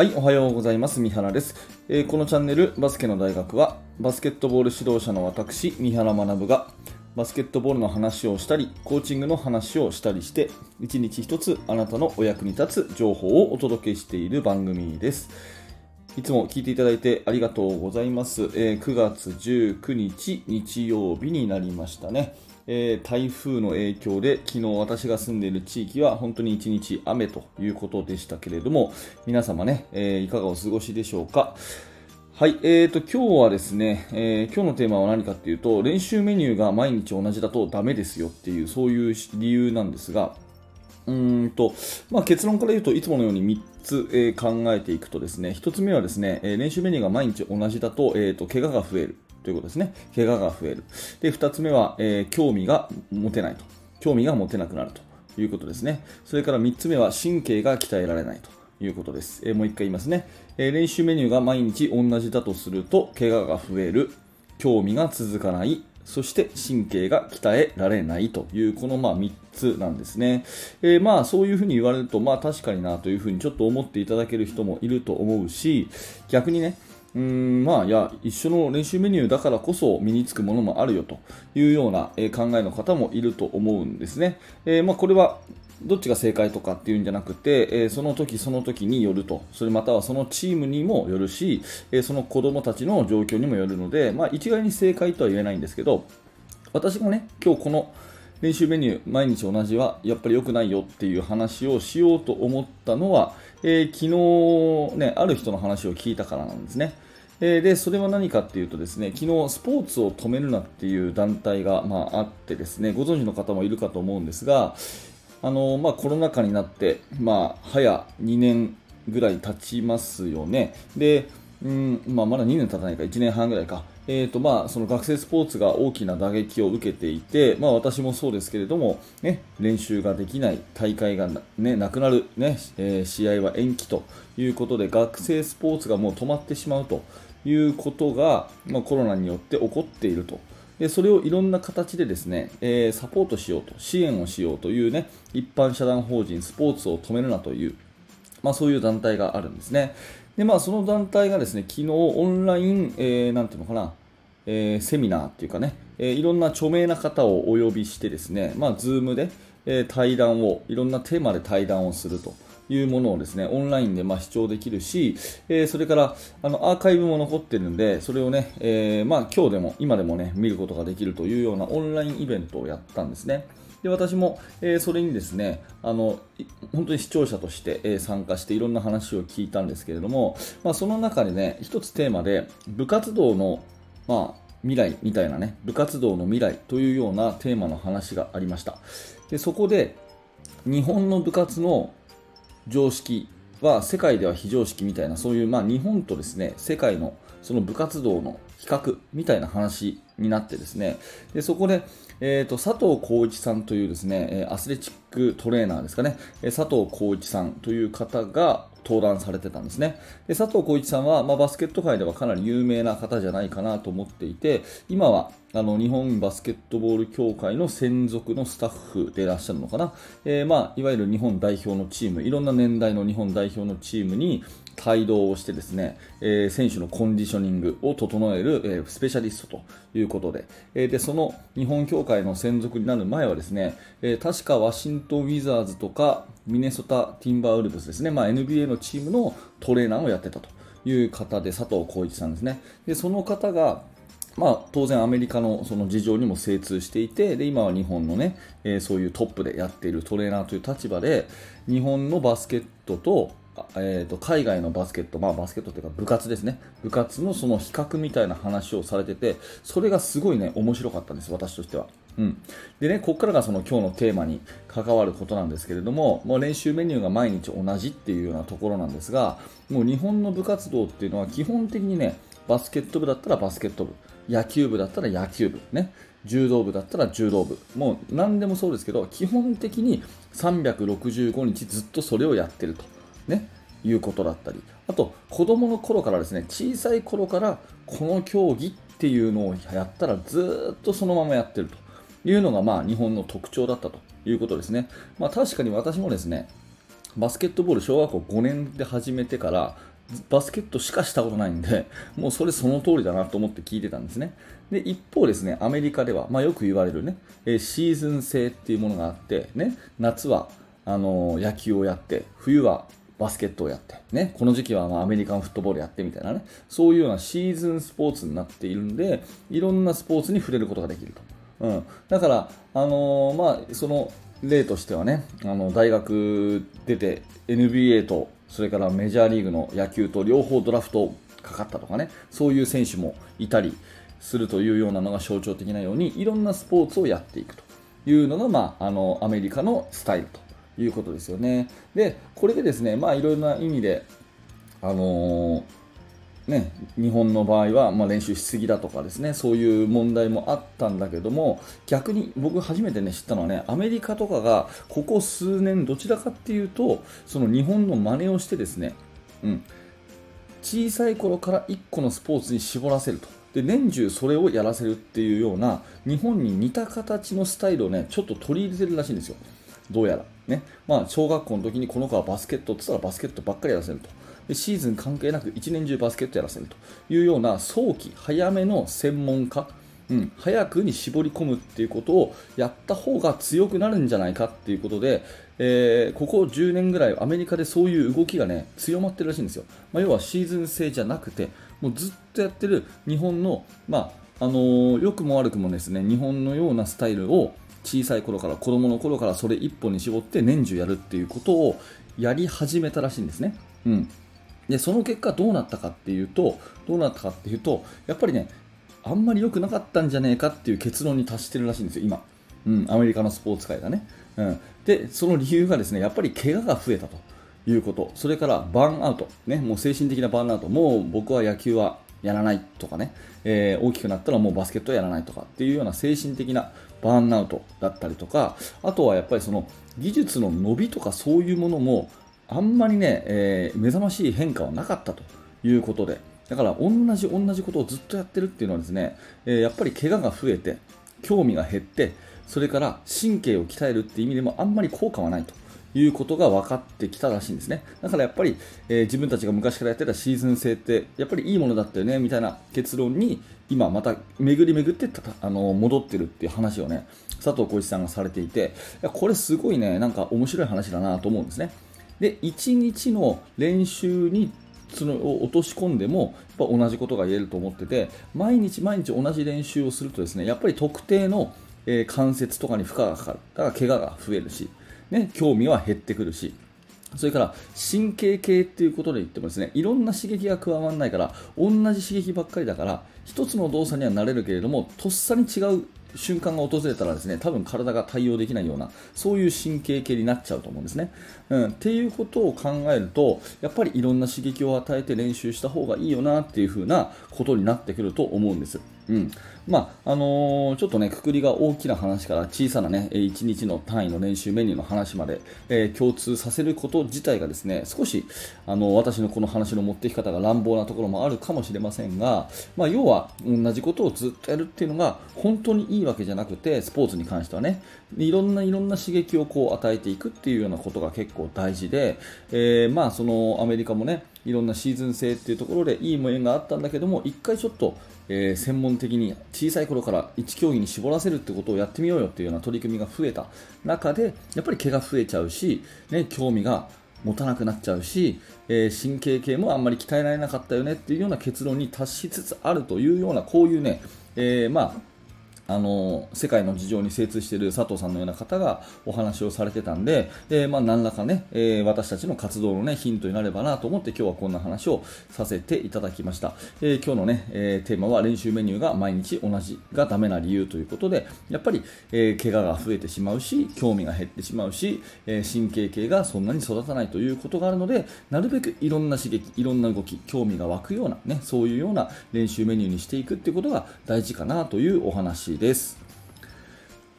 はい、おはようございます。三原です。このチャンネルバスケの大学はバスケットボール指導者の私三原学がバスケットボールの話をしたりコーチングの話をしたりして一日一つあなたのお役に立つ情報をお届けしている番組です。いつも聞いていただいてありがとうございます。9月19日日曜日になりましたね。台風の影響で昨日私が住んでいる地域は本当に1日雨ということでしたけれども、皆様ね、いかがお過ごしでしょうか。はい、今日はですね、今日のテーマは何かっていうと、練習メニューが毎日同じだとダメですよっていう、そういう理由なんですが、結論から言うといつものように3つ、考えていくとですね、1つ目はですね、練習メニューが毎日同じだと、怪我が増えるということですね。怪我が増える。で、2つ目は、興味が持てなくなるということですね。それから3つ目は神経が鍛えられないということです。もう一回言いますね。練習メニューが毎日同じだとすると怪我が増える、興味が続かない、そして神経が鍛えられないという、この3つなんですね。そういうふうに言われると、確かになというふうにちょっと思っていただける人もいると思うし、逆にね、一緒の練習メニューだからこそ身につくものもあるよというような考えの方もいると思うんですね。これはどっちが正解とかっていうんじゃなくて、その時その時によると、それまたはそのチームにもよるし、その子どもたちの状況にもよるので、一概に正解とは言えないんですけど、私もね、今日この練習メニュー毎日同じはやっぱり良くないよっていう話をしようと思ったのは、昨日ね、ある人の話を聞いたからなんですね。でそれは何かっていうとですね、昨日スポーツを止めるなっていう団体が、あってですね、ご存知の方もいるかと思うんですが、コロナ禍になって、早2年ぐらい経ちますよね。でまだ2年経たないか、1年半ぐらいか、その学生スポーツが大きな打撃を受けていて、私もそうですけれども、ね、練習ができない、大会が なくなる、試合は延期ということで、学生スポーツがもう止まってしまうということが、コロナによって起こっていると。でそれをいろんな形でですね、サポートしようと、支援をしようというね、一般社団法人スポーツを止めるなという、そういう団体があるんですね。でその団体がですね、昨日オンライン、セミナーっていうかね、いろんな著名な方をお呼びしてですね、Zoom で、対談を、いろんなテーマで対談をするというものをですね、オンラインで視聴できるし、それからアーカイブも残ってるんで、それをね、今日でも今でもね、見ることができるというようなオンラインイベントをやったんですね。で私も、それにですね、本当に視聴者として、参加していろんな話を聞いたんですけれども、その中でね、一つテーマで部活動の、未来みたいなね、部活動の未来というようなテーマの話がありました。でそこで日本の部活の常識は世界では非常識みたいな、そういう、日本とですね、世界のその部活動の比較みたいな話になってですね、でそこで、佐藤浩一さんというですね、アスレチックトレーナーですかね、佐藤浩一さんという方が登壇されてたんですね。で佐藤浩一さんは、バスケット界ではかなり有名な方じゃないかなと思っていて、今は日本バスケットボール協会の専属のスタッフでいらっしゃるのかな、いわゆる日本代表のチーム、いろんな年代の日本代表のチームに帯同をしてですね、選手のコンディショニングを整える、スペシャリストということで、でその日本協会の専属になる前はですね、確かワシントンウィザーズとかミネソタティンバーウルブスですね、NBA のチームのトレーナーをやってたという方で、佐藤浩一さんですね。でその方が、当然アメリカのその事情にも精通していて、で今は日本のね、そういうトップでやっているトレーナーという立場で、日本のバスケットと海外のバスケット、バスケットというか部活ですね、部活のその比較みたいな話をされてて、それがすごいね、面白かったんです、私としては。でね、ここからがその今日のテーマに関わることなんですけれども、練習メニューが毎日同じっていうようなところなんですが、もう日本の部活動っていうのは基本的にね、バスケット部だったらバスケット部、野球部だったら野球部ね、柔道部だったら柔道部、もう何でもそうですけど、基本的に365日ずっとそれをやってるとね、いうことだったり、あと子どもの頃からですね、小さい頃からこの競技っていうのをやったらずっとそのままやってるというのが、日本の特徴だったということですね。確かに私もですね、バスケットボール小学校5年で始めてからバスケットしかしたことないんで、もうそれその通りだなと思って聞いてたんですね。で一方ですね、アメリカでは、よく言われるね、シーズン制っていうものがあって、ね、夏は野球をやって、冬はバスケットをやって、ね、この時期はアメリカンフットボールやってみたいなね、そういうようなシーズンスポーツになっているんで、いろんなスポーツに触れることができると。うん、だから、その例としてはね、大学出て NBA と、それからメジャーリーグの野球と両方ドラフトかかったとかね、そういう選手もいたりするというようなのが象徴的なように、いろんなスポーツをやっていくというのが、アメリカのスタイルということですよね。でこれでですね、いろいろな意味で、日本の場合は、練習しすぎだとかですね、そういう問題もあったんだけども、逆に僕初めてね知ったのはね、アメリカとかがここ数年どちらかっていうと、その日本の真似をしてですね、小さい頃から1個のスポーツに絞らせると、で年中それをやらせるっていうような、日本に似た形のスタイルをねちょっと取り入れてるらしいんですよ、どうやらね。小学校の時にこの子はバスケットって言ったらバスケットばっかりやらせると、でシーズン関係なく一年中バスケットやらせるというような、早期早めの専門化、早くに絞り込むっていうことをやった方が強くなるんじゃないかっていうことで、ここ10年ぐらいアメリカでそういう動きがね強まってるらしいんですよ。要はシーズン制じゃなくて、もうずっとやってる日本の、良くも悪くもですね、日本のようなスタイルを小さい頃から、子供の頃からそれ一本に絞って年中やるっていうことをやり始めたらしいんですね。でその結果どうなったかっていうと、やっぱりねあんまり良くなかったんじゃねえかっていう結論に達してるらしいんですよ今、アメリカのスポーツ界がね、でその理由がですね、やっぱり怪我が増えたということ、それからバーンアウト、もう精神的なバーンアウト、もう僕は野球はやらないとかね、大きくなったらもうバスケットやらないとかっていうような精神的なバーンアウトだったりとか、あとはやっぱりその技術の伸びとかそういうものもあんまりね、目覚ましい変化はなかったということで、だから同じことをずっとやってるっていうのはですね、やっぱり怪我が増えて興味が減って、それから神経を鍛えるっていう意味でもあんまり効果はないということが分かってきたらしいんですね。だからやっぱり、自分たちが昔からやってたシーズン制ってやっぱりいいものだったよねみたいな結論に今また巡って戻ってるっていう話をね、佐藤浩市さんがされていて、これすごいねなんか面白い話だなと思うんですね。で1日の練習にそれを落とし込んでもやっぱ同じことが言えると思ってて、毎日同じ練習をするとですね、やっぱり特定の関節とかに負荷がかかる、だから怪我が増えるしね、興味は減ってくるし、それから神経系っていうことで言ってもですね、いろんな刺激が加わらないから、同じ刺激ばっかりだから一つの動作には慣れるけれども、とっさに違う瞬間が訪れたらですね、多分体が対応できないような、そういう神経系になっちゃうと思うんですね。っていうことを考えると、やっぱりいろんな刺激を与えて練習した方がいいよなっていう風なことになってくると思うんです。ちょっとねくくりが大きな話から小さなね1日の単位の練習メニューの話まで、共通させること自体がですね、少し私のこの話の持っていき方が乱暴なところもあるかもしれませんが、要は同じことをずっとやるっていうのが本当にいいわけじゃなくて、スポーツに関してはね、いろんな刺激をこう与えていくっていうようなことが結構大事で、そのアメリカもねいろんなシーズン制っていうところでいい面があったんだけども、一回ちょっと、専門的に小さい頃から一競技に絞らせるってことをやってみようよっていうような取り組みが増えた中で、やっぱり毛が増えちゃうし、興味が持たなくなっちゃうし、神経系もあんまり鍛えられなかったよねっていうような結論に達しつつあるというような、こういうね、世界の事情に精通している佐藤さんのような方がお話をされてたんで、何らかね、私たちの活動の、ヒントになればなと思って、今日はこんな話をさせていただきました。今日のね、テーマは練習メニューが毎日同じがダメな理由ということで、やっぱり、怪我が増えてしまうし、興味が減ってしまうし、神経系がそんなに育たないということがあるので、なるべくいろんな刺激、いろんな動き、興味が湧くような、そういうような練習メニューにしていくってことが大事かなというお話です。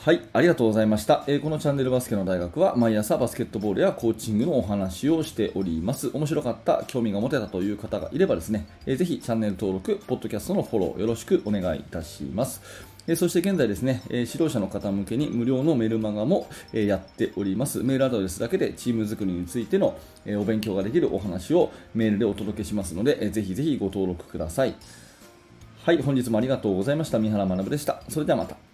はい、ありがとうございました。このチャンネルバスケの大学は毎朝バスケットボールやコーチングのお話をしております。面白かった、興味が持てたという方がいればですね、ぜひチャンネル登録、ポッドキャストのフォローよろしくお願いいたします。そして現在ですね、指導者の方向けに無料のメルマガもやっております。メールアドレスだけでチーム作りについてのお勉強ができるお話をメールでお届けしますので、ぜひぜひご登録ください。はい、本日もありがとうございました。三原学でした。それではまた。